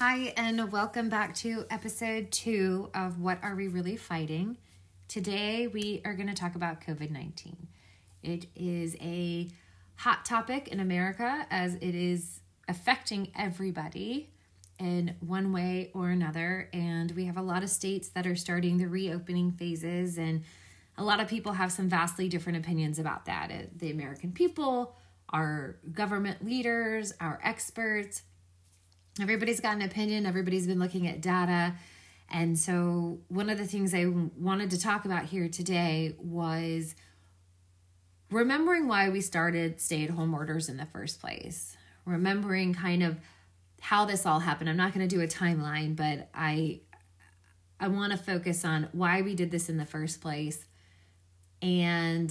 Hi, and welcome back to episode 2 of What Are We Really Fighting? Today, we are going to talk about COVID-19. It is a hot topic in America as it is affecting everybody in one way or another, and we have a lot of states that are starting the reopening phases, and a lot of people have some vastly different opinions about that. The American people, our government leaders, our experts. Everybody's got an opinion. Everybody's been looking at data. And so one of the things I wanted to talk about here today was remembering why we started stay-at-home orders in the first place, remembering kind of how this all happened. I'm not going to do a timeline, but I want to focus on why we did this in the first place. And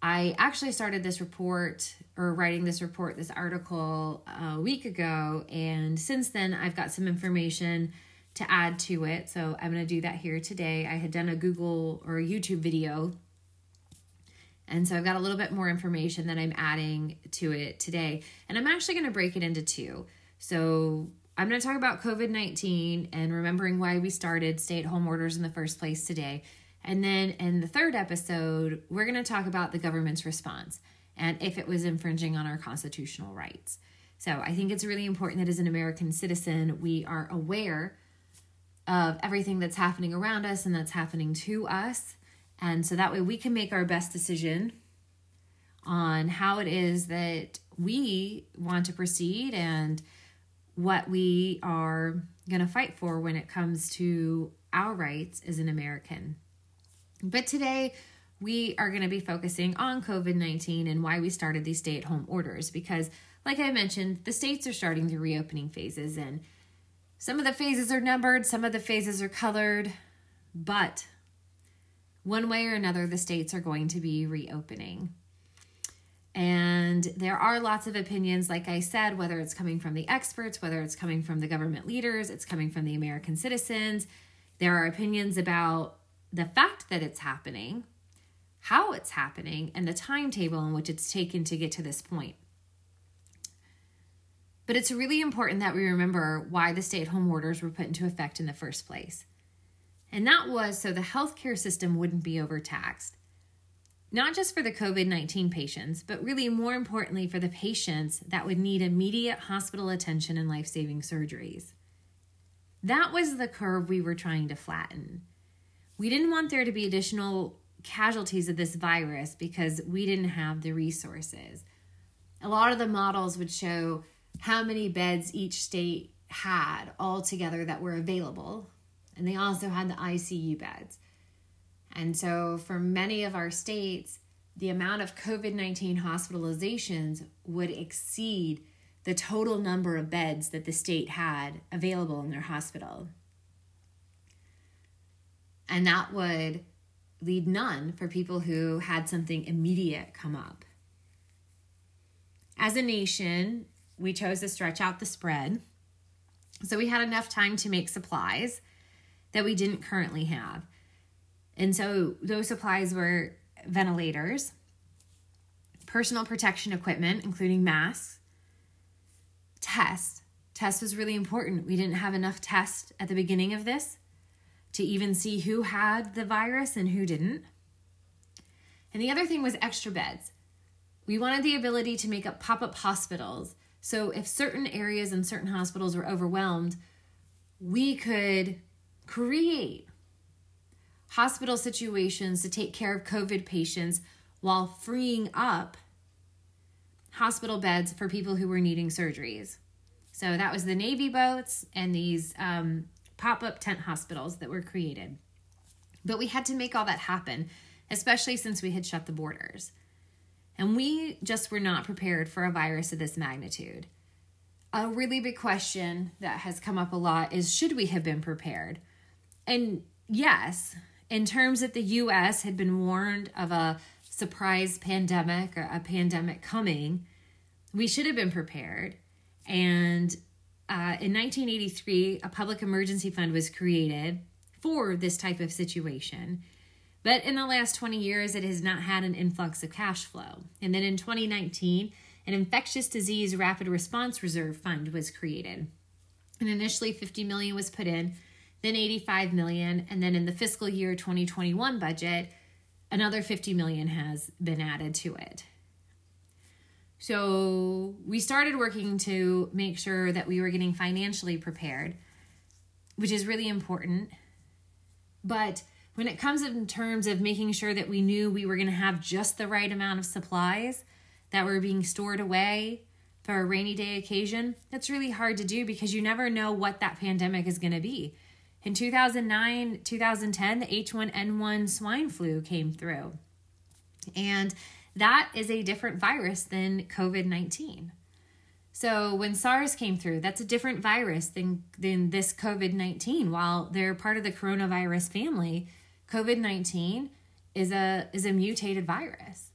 I actually started this report or writing this report, this article a week ago. And since then, I've got some information to add to it. So I'm going to do that here today. I had done a Google or a YouTube video. And so I've got a little bit more information that I'm adding to it today. And I'm actually going to break it into two. So I'm going to talk about COVID-19 and remembering why we started stay-at-home orders in the first place today. And then in the third episode, we're going to talk about the government's response and if it was infringing on our constitutional rights. So I think it's really important that as an American citizen, we are aware of everything that's happening around us and that's happening to us. And so that way we can make our best decision on how it is that we want to proceed and what we are going to fight for when it comes to our rights as an American. But today, we are going to be focusing on COVID-19 and why we started these stay-at-home orders because, like I mentioned, the states are starting the reopening phases, and some of the phases are numbered, some of the phases are colored, but one way or another, the states are going to be reopening. And there are lots of opinions, like I said, whether it's coming from the experts, whether it's coming from the government leaders, it's coming from the American citizens. There are opinions about the fact that it's happening, how it's happening, and the timetable in which it's taken to get to this point. But it's really important that we remember why the stay-at-home orders were put into effect in the first place. And that was so the healthcare system wouldn't be overtaxed, not just for the COVID-19 patients, but really more importantly for the patients that would need immediate hospital attention and life-saving surgeries. That was the curve we were trying to flatten. We didn't want there to be additional casualties of this virus because we didn't have the resources. A lot of the models would show how many beds each state had altogether that were available, and they also had the ICU beds. And so for many of our states, the amount of COVID-19 hospitalizations would exceed the total number of beds that the state had available in their hospital. And that would lead none for people who had something immediate come up. As a nation, we chose to stretch out the spread. So we had enough time to make supplies that we didn't currently have. And so those supplies were ventilators, personal protection equipment, including masks, tests. Tests was really important. We didn't have enough tests at the beginning of this to even see who had the virus and who didn't. And the other thing was extra beds. We wanted the ability to make up pop-up hospitals. So if certain areas and certain hospitals were overwhelmed, we could create hospital situations to take care of COVID patients while freeing up hospital beds for people who were needing surgeries. So that was the Navy boats and these pop-up tent hospitals that were created. But we had to make all that happen, especially since we had shut the borders. And we just were not prepared for a virus of this magnitude. A really big question that has come up a lot is, should we have been prepared? And yes, in terms that the U.S. had been warned of a surprise pandemic or a pandemic coming, we should have been prepared. And in 1983, a public emergency fund was created for this type of situation. But in the last 20 years, it has not had an influx of cash flow. And then in 2019, an infectious disease rapid response reserve fund was created. And initially $50 million was put in, then $85 million. And then in the fiscal year 2021 budget, another $50 million has been added to it. So we started working to make sure that we were getting financially prepared, which is really important. But when it comes in terms of making sure that we knew we were going to have just the right amount of supplies that were being stored away for a rainy day occasion, that's really hard to do because you never know what that pandemic is going to be. In 2009, 2010, the H1N1 swine flu came through. And that is a different virus than COVID-19. So when SARS came through, that's a different virus than this COVID-19. While they're part of the coronavirus family, COVID-19 is a mutated virus.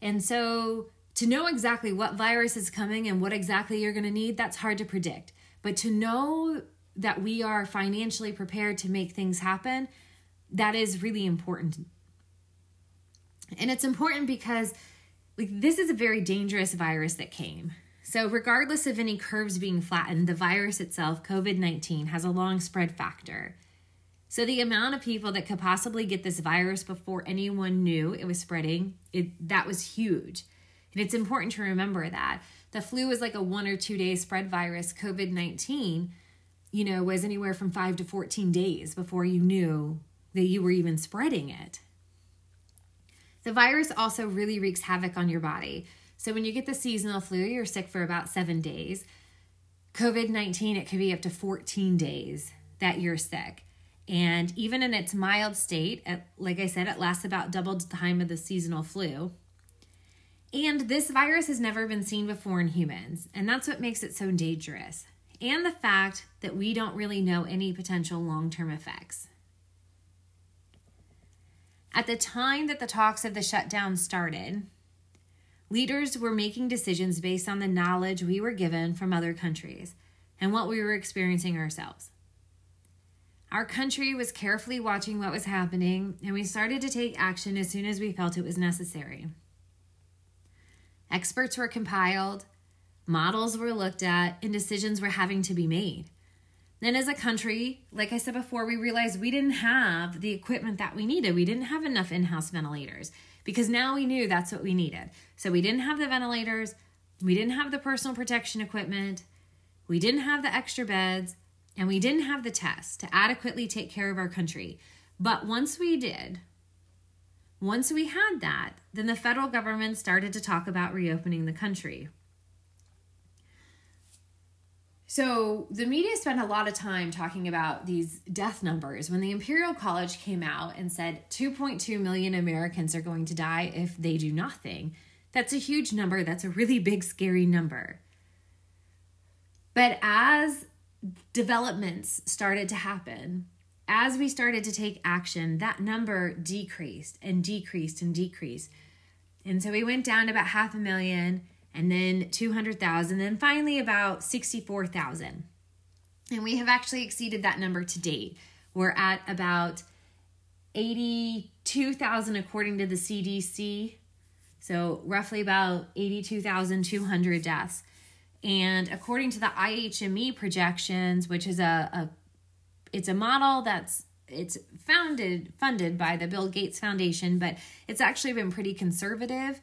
And so to know exactly what virus is coming and what exactly you're going to need, that's hard to predict. But to know that we are financially prepared to make things happen, that is really important. And it's important because, like, this is a very dangerous virus that came. So regardless of any curves being flattened, the virus itself, COVID-19, has a long spread factor. So the amount of people that could possibly get this virus before anyone knew it was spreading, that was huge. And it's important to remember that. The flu is like a 1 or 2 day spread virus. COVID-19, was anywhere from 5 to 14 days before you knew that you were even spreading it. The virus also really wreaks havoc on your body. So when you get the seasonal flu, you're sick for about 7 days. COVID-19, it could be up to 14 days that you're sick. And even in its mild state, like I said, it lasts about double the time of the seasonal flu. And this virus has never been seen before in humans. And that's what makes it so dangerous. And the fact that we don't really know any potential long-term effects. At the time that the talks of the shutdown started, leaders were making decisions based on the knowledge we were given from other countries and what we were experiencing ourselves. Our country was carefully watching what was happening, and we started to take action as soon as we felt it was necessary. Experts were compiled, models were looked at, and decisions were having to be made. Then as a country, like I said before, we realized we didn't have the equipment that we needed. We didn't have enough in-house ventilators because now we knew that's what we needed. So we didn't have the ventilators. We didn't have the personal protection equipment. We didn't have the extra beds. And we didn't have the tests to adequately take care of our country. But once we had that, then the federal government started to talk about reopening the country. So the media spent a lot of time talking about these death numbers. When the Imperial College came out and said 2.2 million Americans are going to die if they do nothing, that's a huge number. That's a really big, scary number. But as developments started to happen, as we started to take action, that number decreased and decreased and decreased. And so we went down to about 500,000, and then 200,000, then finally about 64,000. And we have actually exceeded that number to date. We're at about 82,000 according to the CDC, so roughly about 82,200 deaths. And according to the IHME projections, which is a model that's funded by the Bill Gates Foundation, but it's actually been pretty conservative.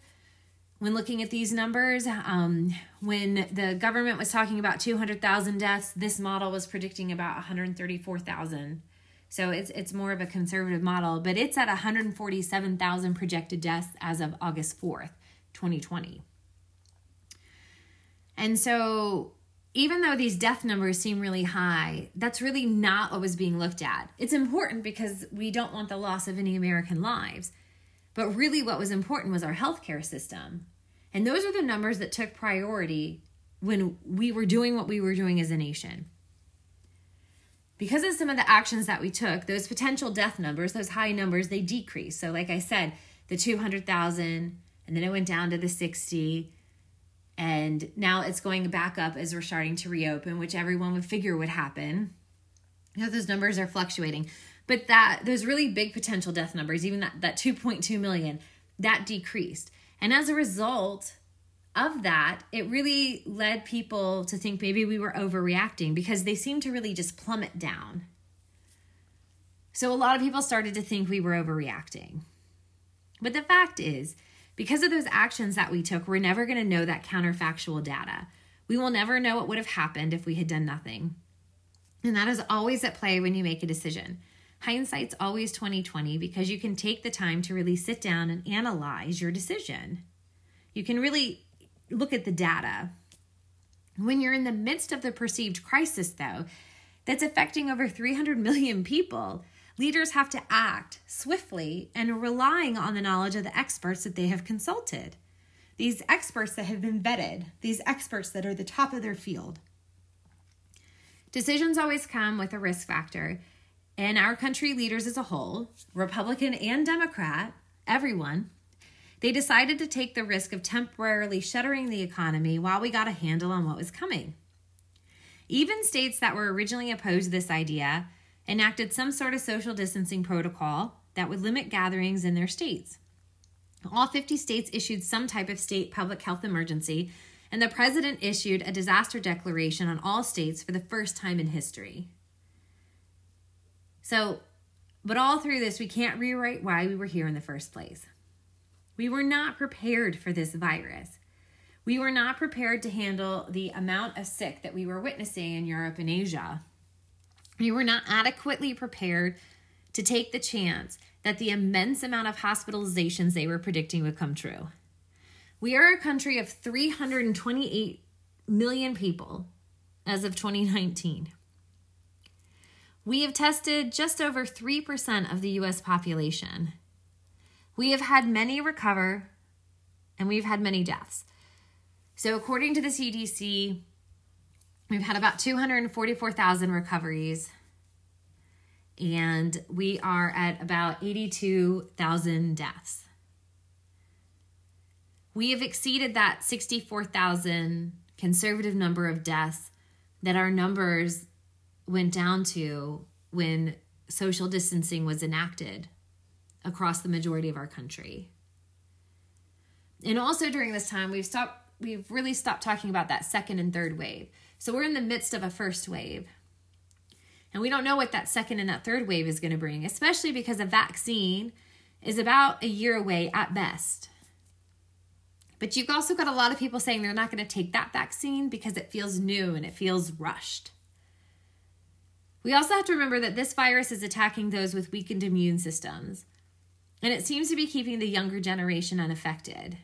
When looking at these numbers, when the government was talking about 200,000 deaths, this model was predicting about 134,000. So it's more of a conservative model, but it's at 147,000 projected deaths as of August 4th, 2020. And so even though these death numbers seem really high, that's really not what was being looked at. It's important because we don't want the loss of any American lives. But really what was important was our healthcare system. And those are the numbers that took priority when we were doing what we were doing as a nation. Because of some of the actions that we took, those potential death numbers, those high numbers, they decreased. So like I said, the 200,000, and then it went down to the 60, and now it's going back up as we're starting to reopen, which everyone would figure would happen. Those numbers are fluctuating. But those really big potential death numbers, even that 2.2 million, that decreased. And as a result of that, it really led people to think maybe we were overreacting because they seemed to really just plummet down. So a lot of people started to think we were overreacting. But the fact is, because of those actions that we took, we're never going to know that counterfactual data. We will never know what would have happened if we had done nothing. And that is always at play when you make a decision. Hindsight's always 20/20 because you can take the time to really sit down and analyze your decision. You can really look at the data. When you're in the midst of the perceived crisis, though, that's affecting over 300 million people, leaders have to act swiftly and relying on the knowledge of the experts that they have consulted. These experts that have been vetted, these experts that are the top of their field. Decisions always come with a risk factor, and our country leaders as a whole, Republican and Democrat, everyone, they decided to take the risk of temporarily shuttering the economy while we got a handle on what was coming. Even states that were originally opposed to this idea enacted some sort of social distancing protocol that would limit gatherings in their states. All 50 states issued some type of state public health emergency, and the president issued a disaster declaration on all states for the first time in history. So, but all through this, we can't rewrite why we were here in the first place. We were not prepared for this virus. We were not prepared to handle the amount of sick that we were witnessing in Europe and Asia. We were not adequately prepared to take the chance that the immense amount of hospitalizations they were predicting would come true. We are a country of 328 million people as of 2019. We have tested just over 3% of the U.S. population. We have had many recover, and we've had many deaths. So according to the CDC, we've had about 244,000 recoveries, and we are at about 82,000 deaths. We have exceeded that 64,000 conservative number of deaths that our numbers went down to when social distancing was enacted across the majority of our country. And also during this time, we've really stopped talking about that second and third wave. So we're in the midst of a first wave. And we don't know what that second and that third wave is going to bring, especially because a vaccine is about a year away at best. But you've also got a lot of people saying they're not going to take that vaccine because it feels new and it feels rushed. We also have to remember that this virus is attacking those with weakened immune systems, and it seems to be keeping the younger generation unaffected.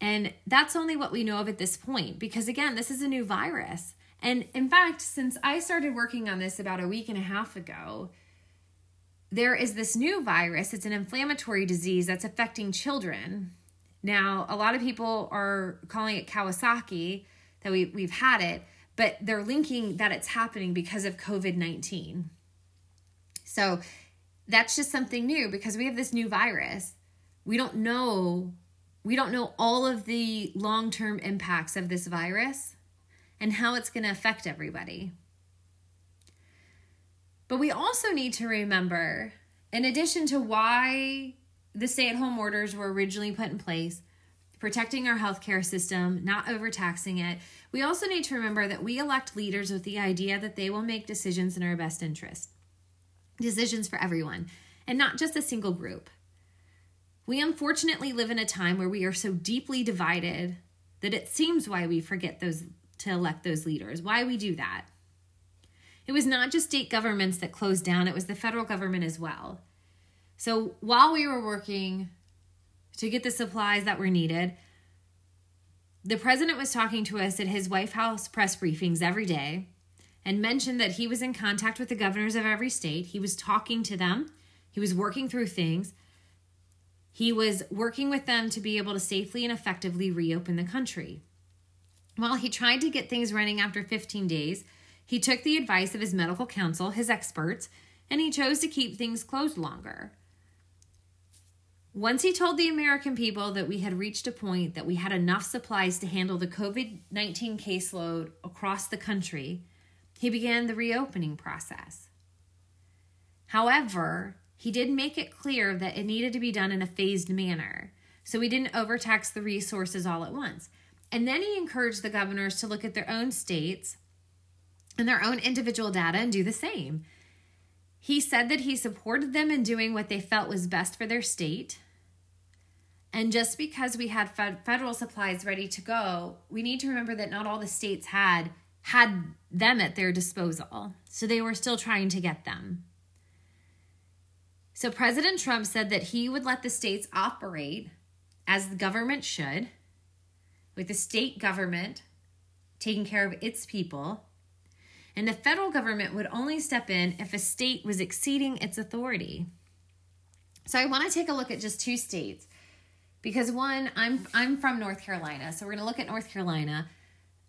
And that's only what we know of at this point, because again, this is a new virus. And in fact, since I started working on this about a week and a half ago, there is this new virus. It's an inflammatory disease that's affecting children. Now, a lot of people are calling it Kawasaki, that we've had it, but they're linking that it's happening because of COVID-19. So that's just something new because we have this new virus. We don't know all of the long-term impacts of this virus and how it's going to affect everybody. But we also need to remember, in addition to why the stay-at-home orders were originally put in place, protecting our healthcare system, not overtaxing it, we also need to remember that we elect leaders with the idea that they will make decisions in our best interest. Decisions for everyone, and not just a single group. We unfortunately live in a time where we are so deeply divided that it seems why we forget those to elect those leaders, why we do that. It was not just state governments that closed down, it was the federal government as well. So while we were working to get the supplies that were needed, the president was talking to us at his White House press briefings every day and mentioned that he was in contact with the governors of every state. He was talking to them. He was working through things. He was working with them to be able to safely and effectively reopen the country. While he tried to get things running after 15 days, he took the advice of his medical council, his experts, and he chose to keep things closed longer. Once he told the American people that we had reached a point that we had enough supplies to handle the COVID-19 caseload across the country, he began the reopening process. However, he did make it clear that it needed to be done in a phased manner. so we didn't overtax the resources all at once. And then he encouraged the governors to look at their own states and their own individual data and do the same. He said that he supported them in doing what they felt was best for their state. And just because we had federal supplies ready to go, we need to remember that not all the states had them at their disposal. So they were still trying to get them. So President Trump said that he would let the states operate as the government should, with the state government taking care of its people, and the federal government would only step in if a state was exceeding its authority. So I want to take a look at just two states, because one, I'm from North Carolina, so we're going to look at North Carolina.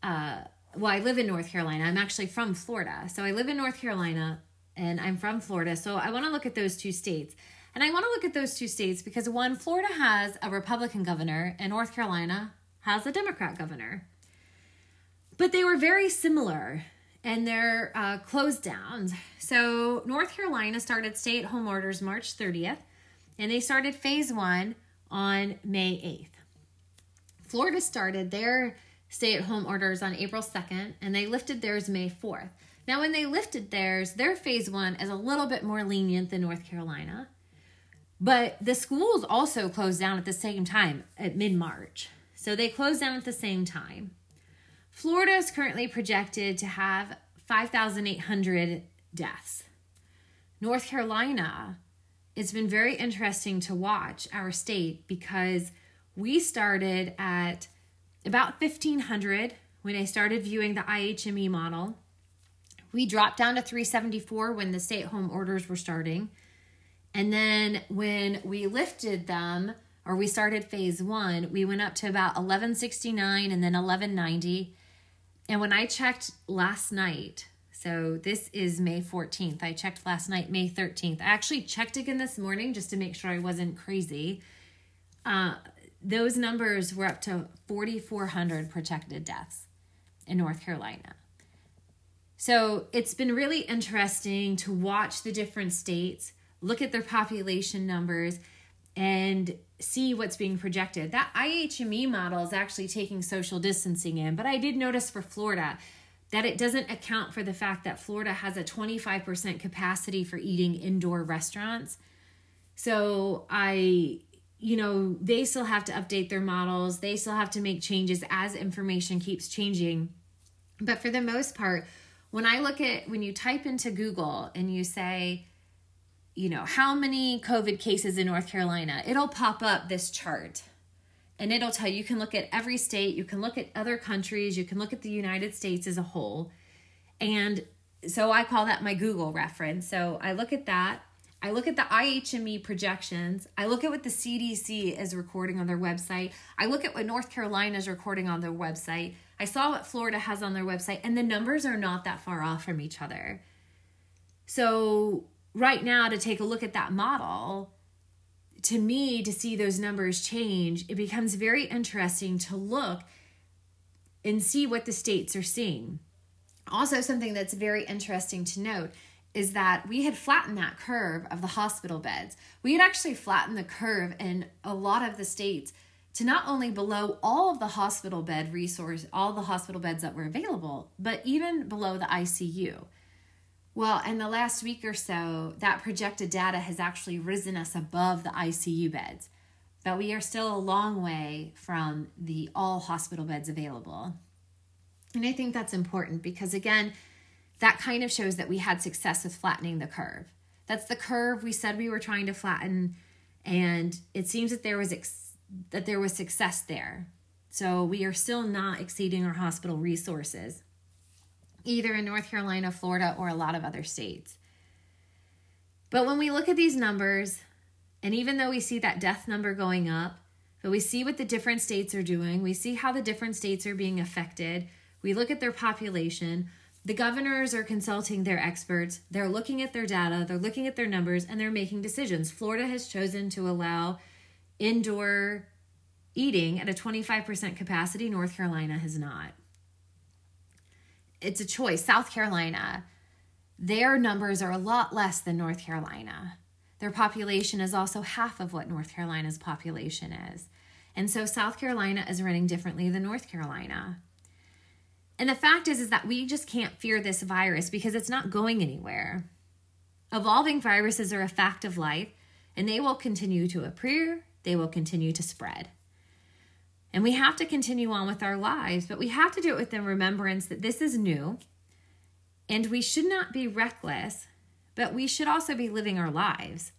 Well, I live in North Carolina. I'm actually from Florida, so I live in North Carolina, and I'm from Florida, so I want to look at those two states. And I want to look at those two states because, one, Florida has a Republican governor, and North Carolina has a Democrat governor. But they were very similar and their closed downs. So North Carolina started stay-at-home orders March 30th, and they started phase one on May 8th. Florida started their stay-at-home orders on April 2nd, and they lifted theirs May 4th. Now, when they lifted theirs, their phase one is a little bit more lenient than North Carolina, but the schools also closed down at the same time at mid-March. So they closed down at the same time. Florida is currently projected to have 5,800 deaths. North Carolina, it's been very interesting to watch our state because we started at about 1,500 when I started viewing the IHME model. We dropped down to 374 when the stay-at-home orders were starting. And then when we lifted them, or we started phase one, we went up to about 1,169 and then 1,190. And when I checked last night, so this is May 14th. I checked last night, May 13th. I actually checked again this morning just to make sure I wasn't crazy. Those numbers were up to 4,400 projected deaths in North Carolina. So it's been really interesting to watch the different states, look at their population numbers, and see what's being projected. That IHME model is actually taking social distancing in, but I did notice for Florida that it doesn't account for the fact that Florida has a 25% capacity for eating indoor restaurants. So they still have to update their models. They still have to make changes as information keeps changing. But for the most part, when you type into Google and you say, how many COVID cases in North Carolina, it'll pop up this chart. And it'll tell you, you can look at every state, you can look at other countries, you can look at the United States as a whole. And so I call that my Google reference. So I look at that. I look at the IHME projections. I look at what the CDC is recording on their website. I look at what North Carolina is recording on their website. I saw what Florida has on their website, and the numbers are not that far off from each other. So right now, to take a look at that model, to me, to see those numbers change, it becomes very interesting to look and see what the states are seeing. Also, something that's very interesting to note is that we had flattened that curve of the hospital beds. We had actually flattened the curve in a lot of the states to not only below all of the hospital bed resource, all the hospital beds that were available, but even below the ICU. Well, in the last week or so, that projected data has actually risen us above the ICU beds, but we are still a long way from the all hospital beds available. And I think that's important because, again, that kind of shows that we had success with flattening the curve. That's the curve we said we were trying to flatten, and it seems that there was success there. So we are still not exceeding our hospital resources, either in North Carolina, Florida, or a lot of other states. But when we look at these numbers, and even though we see that death number going up, but we see what the different states are doing, we see how the different states are being affected, we look at their population, the governors are consulting their experts, they're looking at their data, they're looking at their numbers, and they're making decisions. Florida has chosen to allow indoor eating at a 25% capacity. North Carolina has not. It's a choice. South Carolina, their numbers are a lot less than North Carolina. Their population is also half of what North Carolina's population is. And so South Carolina is running differently than North Carolina. And the fact is that we just can't fear this virus because it's not going anywhere. Evolving viruses are a fact of life, and they will continue to appear, they will continue to spread. And we have to continue on with our lives, but we have to do it with the remembrance that this is new, and we should not be reckless, but we should also be living our lives.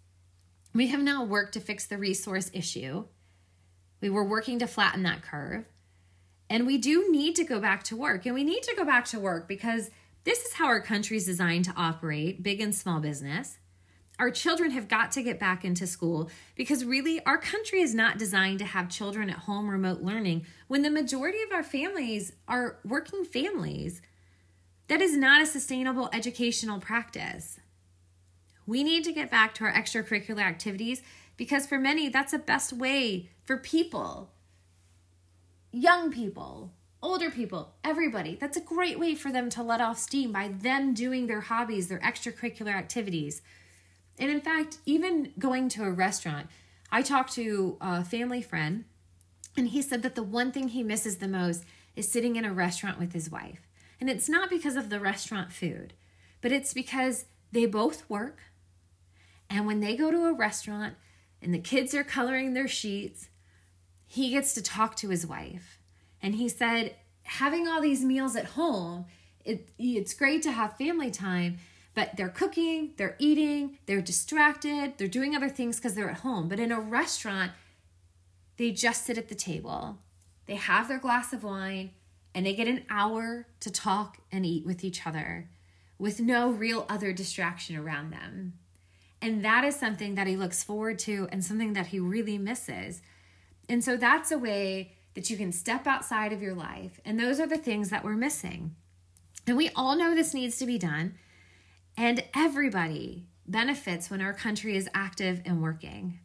We have now worked to fix the resource issue. We were working to flatten that curve, and we do need to go back to work, and we need to go back to work because this is how our country is designed to operate, big and small business. Our children have got to get back into school because really our country is not designed to have children at home remote learning when the majority of our families are working families. That is not a sustainable educational practice. We need to get back to our extracurricular activities because for many, that's the best way for people, young people, older people, everybody. That's a great way for them to let off steam by them doing their hobbies, their extracurricular activities. And in fact, even going to a restaurant, I talked to a family friend, and he said that the one thing he misses the most is sitting in a restaurant with his wife. And it's not because of the restaurant food, but it's because they both work. And when they go to a restaurant and the kids are coloring their sheets, he gets to talk to his wife. And he said, having all these meals at home, it's great to have family time, but they're cooking, they're eating, they're distracted, they're doing other things because they're at home. But in a restaurant, they just sit at the table. They have their glass of wine, and they get an hour to talk and eat with each other with no real other distraction around them. And that is something that he looks forward to and something that he really misses. And so that's a way that you can step outside of your life. And those are the things that we're missing. And we all know this needs to be done. And everybody benefits when our country is active and working.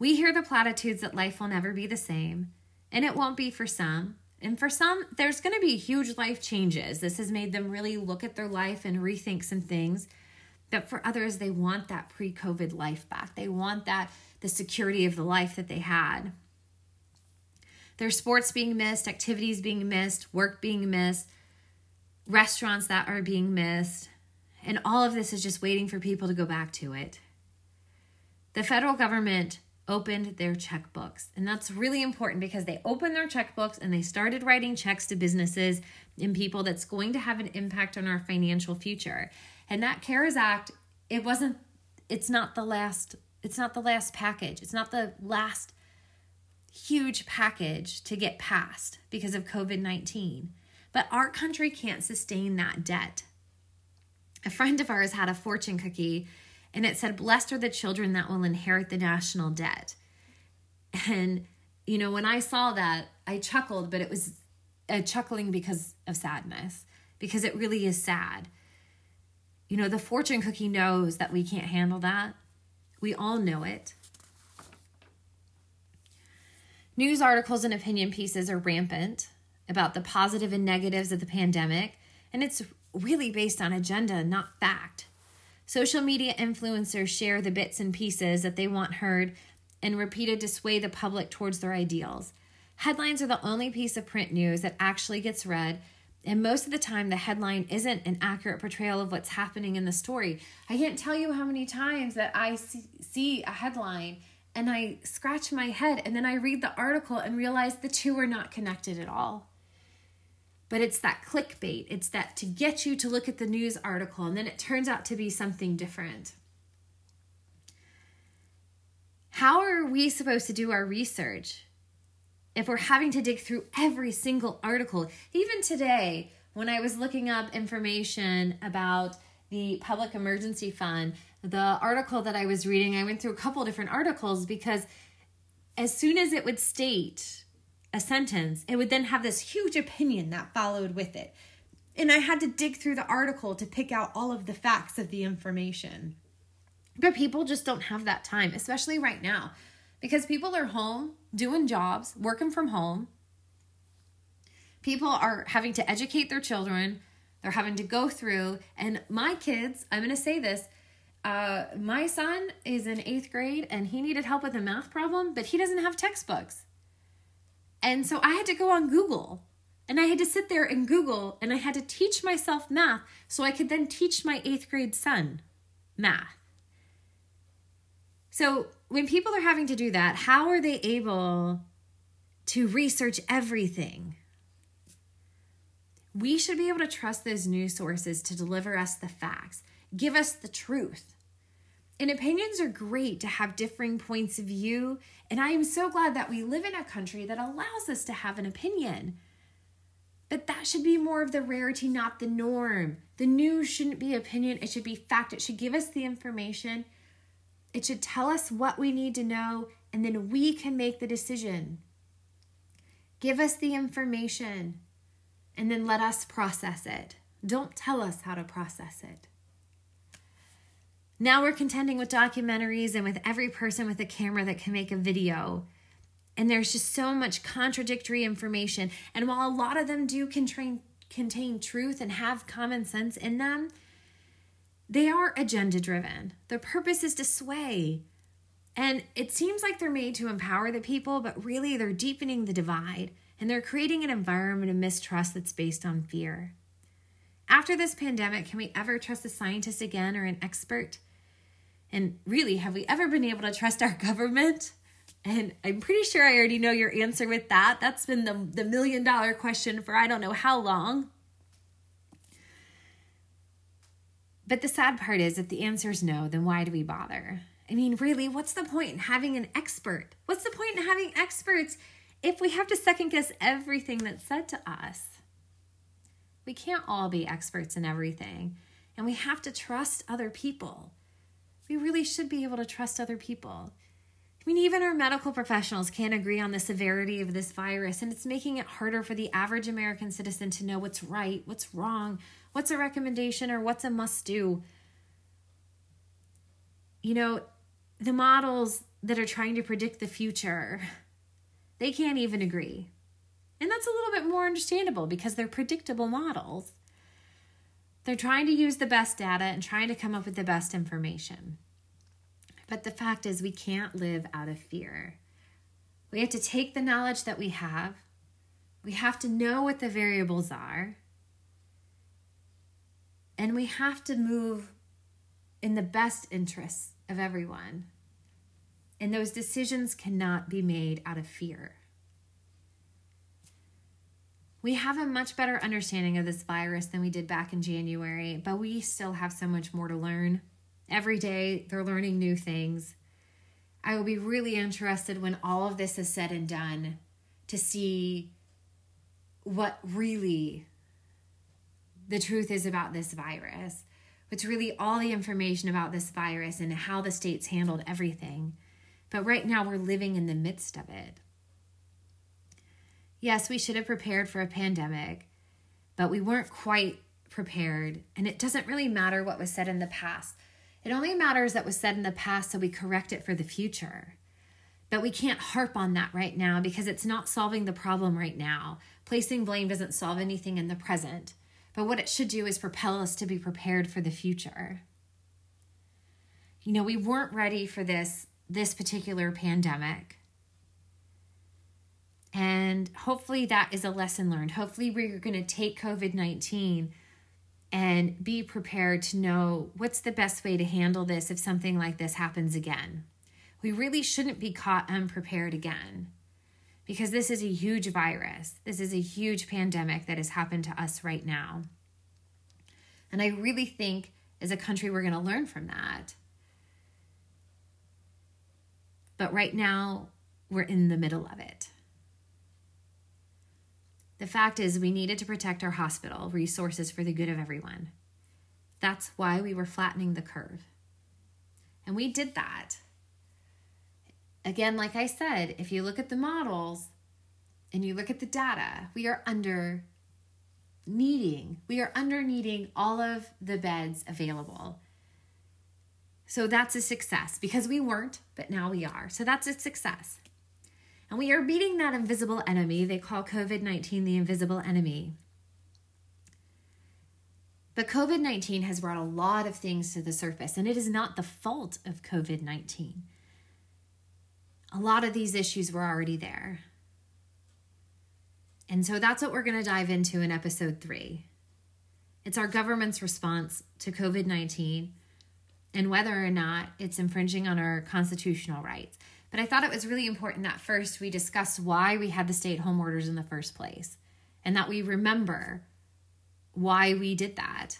We hear the platitudes that life will never be the same, and it won't be for some. And for some, there's going to be huge life changes. This has made them really look at their life and rethink some things. But for others, they want that pre-COVID life back. They want that, the security of the life that they had. There's sports being missed, activities being missed, work being missed, restaurants that are being missed, and all of this is just waiting for people to go back to it. The federal government opened their checkbooks, and that's really important because they opened their checkbooks and they started writing checks to businesses and people that's going to have an impact on our financial future. And that CARES Act, it's not the last package. It's not the last huge package to get passed because of COVID-19. But our country can't sustain that debt. A friend of ours had a fortune cookie, and it said, "Blessed are the children that will inherit the national debt." And, you know, when I saw that, I chuckled, but it was chuckling because of sadness, because it really is sad. You know, the fortune cookie knows that we can't handle that. We all know it. News articles and opinion pieces are rampant about the positive and negatives of the pandemic, and it's really based on agenda, not fact. Social media influencers share the bits and pieces that they want heard and repeated to sway the public towards their ideals. Headlines are the only piece of print news that actually gets read, and most of the time the headline isn't an accurate portrayal of what's happening in the story. I can't tell you how many times that I see a headline and I scratch my head, and then I read the article and realize the two are not connected at all. But it's that clickbait. It's that to get you to look at the news article, and then it turns out to be something different. How are we supposed to do our research if we're having to dig through every single article? Even today, when I was looking up information about the Public Emergency Fund, the article that I was reading, I went through a couple different articles because as soon as it would state a sentence, it would then have this huge opinion that followed with it. And I had to dig through the article to pick out all of the facts of the information. But people just don't have that time, especially right now, because people are home doing jobs, working from home. People are having to educate their children. They're having to go through, and my kids, I'm going to say this, My son is in 8th grade and he needed help with a math problem, but he doesn't have textbooks. And so I had to go on Google and I had to sit there and Google and I had to teach myself math so I could then teach my 8th grade son math. So when people are having to do that, how are they able to research everything? We should be able to trust those news sources to deliver us the facts, give us the truth. And opinions are great to have differing points of view. And I am so glad that we live in a country that allows us to have an opinion. But that should be more of the rarity, not the norm. The news shouldn't be opinion. It should be fact. It should give us the information. It should tell us what we need to know, and then we can make the decision. Give us the information, and then let us process it. Don't tell us how to process it. Now we're contending with documentaries and with every person with a camera that can make a video. And there's just so much contradictory information. And while a lot of them do contain truth and have common sense in them, they are agenda-driven. Their purpose is to sway. And it seems like they're made to empower the people, but really they're deepening the divide. And they're creating an environment of mistrust that's based on fear. After this pandemic, can we ever trust a scientist again or an expert? And really, have we ever been able to trust our government? And I'm pretty sure I already know your answer with that. That's been the $1,000,000 question for I don't know how long. But the sad part is, if the answer is no, then why do we bother? I mean, really, what's the point in having an expert? What's the point in having experts if we have to second guess everything that's said to us? We can't all be experts in everything, and we have to trust other people. We really should be able to trust other people. I mean, even our medical professionals can't agree on the severity of this virus, and it's making it harder for the average American citizen to know what's right, what's wrong, what's a recommendation, or what's a must-do. You know, the models that are trying to predict the future, they can't even agree. And that's a little bit more understandable because they're predictable models. They're trying to use the best data and trying to come up with the best information. But the fact is, we can't live out of fear. We have to take the knowledge that we have. We have to know what the variables are. And we have to move in the best interests of everyone. And those decisions cannot be made out of fear. We have a much better understanding of this virus than we did back in January, but we still have so much more to learn. Every day, they're learning new things. I will be really interested when all of this is said and done to see what really the truth is about this virus, what's really all the information about this virus and how the states handled everything. But right now, we're living in the midst of it. Yes, we should have prepared for a pandemic, but we weren't quite prepared. And it doesn't really matter what was said in the past. It only matters that was said in the past so we correct it for the future. But we can't harp on that right now because it's not solving the problem right now. Placing blame doesn't solve anything in the present. But what it should do is propel us to be prepared for the future. You know, we weren't ready for this particular pandemic. And hopefully that is a lesson learned. Hopefully we're going to take COVID-19 and be prepared to know what's the best way to handle this if something like this happens again. We really shouldn't be caught unprepared again because this is a huge virus. This is a huge pandemic that has happened to us right now. And I really think as a country we're going to learn from that. But right now we're in the middle of it. The fact is we needed to protect our hospital resources for the good of everyone. That's why we were flattening the curve. And we did that. Again, like I said, if you look at the models and you look at the data, we are under needing all of the beds available. So that's a success because we weren't, but now we are. So that's a success. And we are beating that invisible enemy. They call COVID-19 the invisible enemy. But COVID-19 has brought a lot of things to the surface, and it is not the fault of COVID-19. A lot of these issues were already there. And so that's what we're going to dive into in episode 3. It's our government's response to COVID-19 and whether or not it's infringing on our constitutional rights. But I thought it was really important that first we discuss why we had the stay-at-home orders in the first place, and that we remember why we did that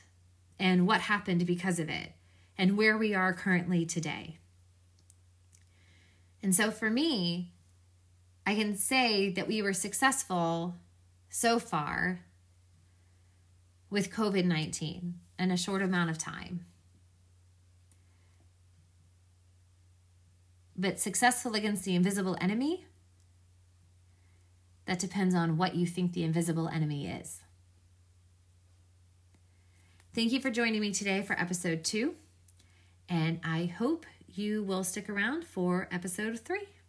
and what happened because of it and where we are currently today. And so for me, I can say that we were successful so far with COVID-19 in a short amount of time. But successful against the invisible enemy, that depends on what you think the invisible enemy is. Thank you for joining me today for episode 2, and I hope you will stick around for episode 3.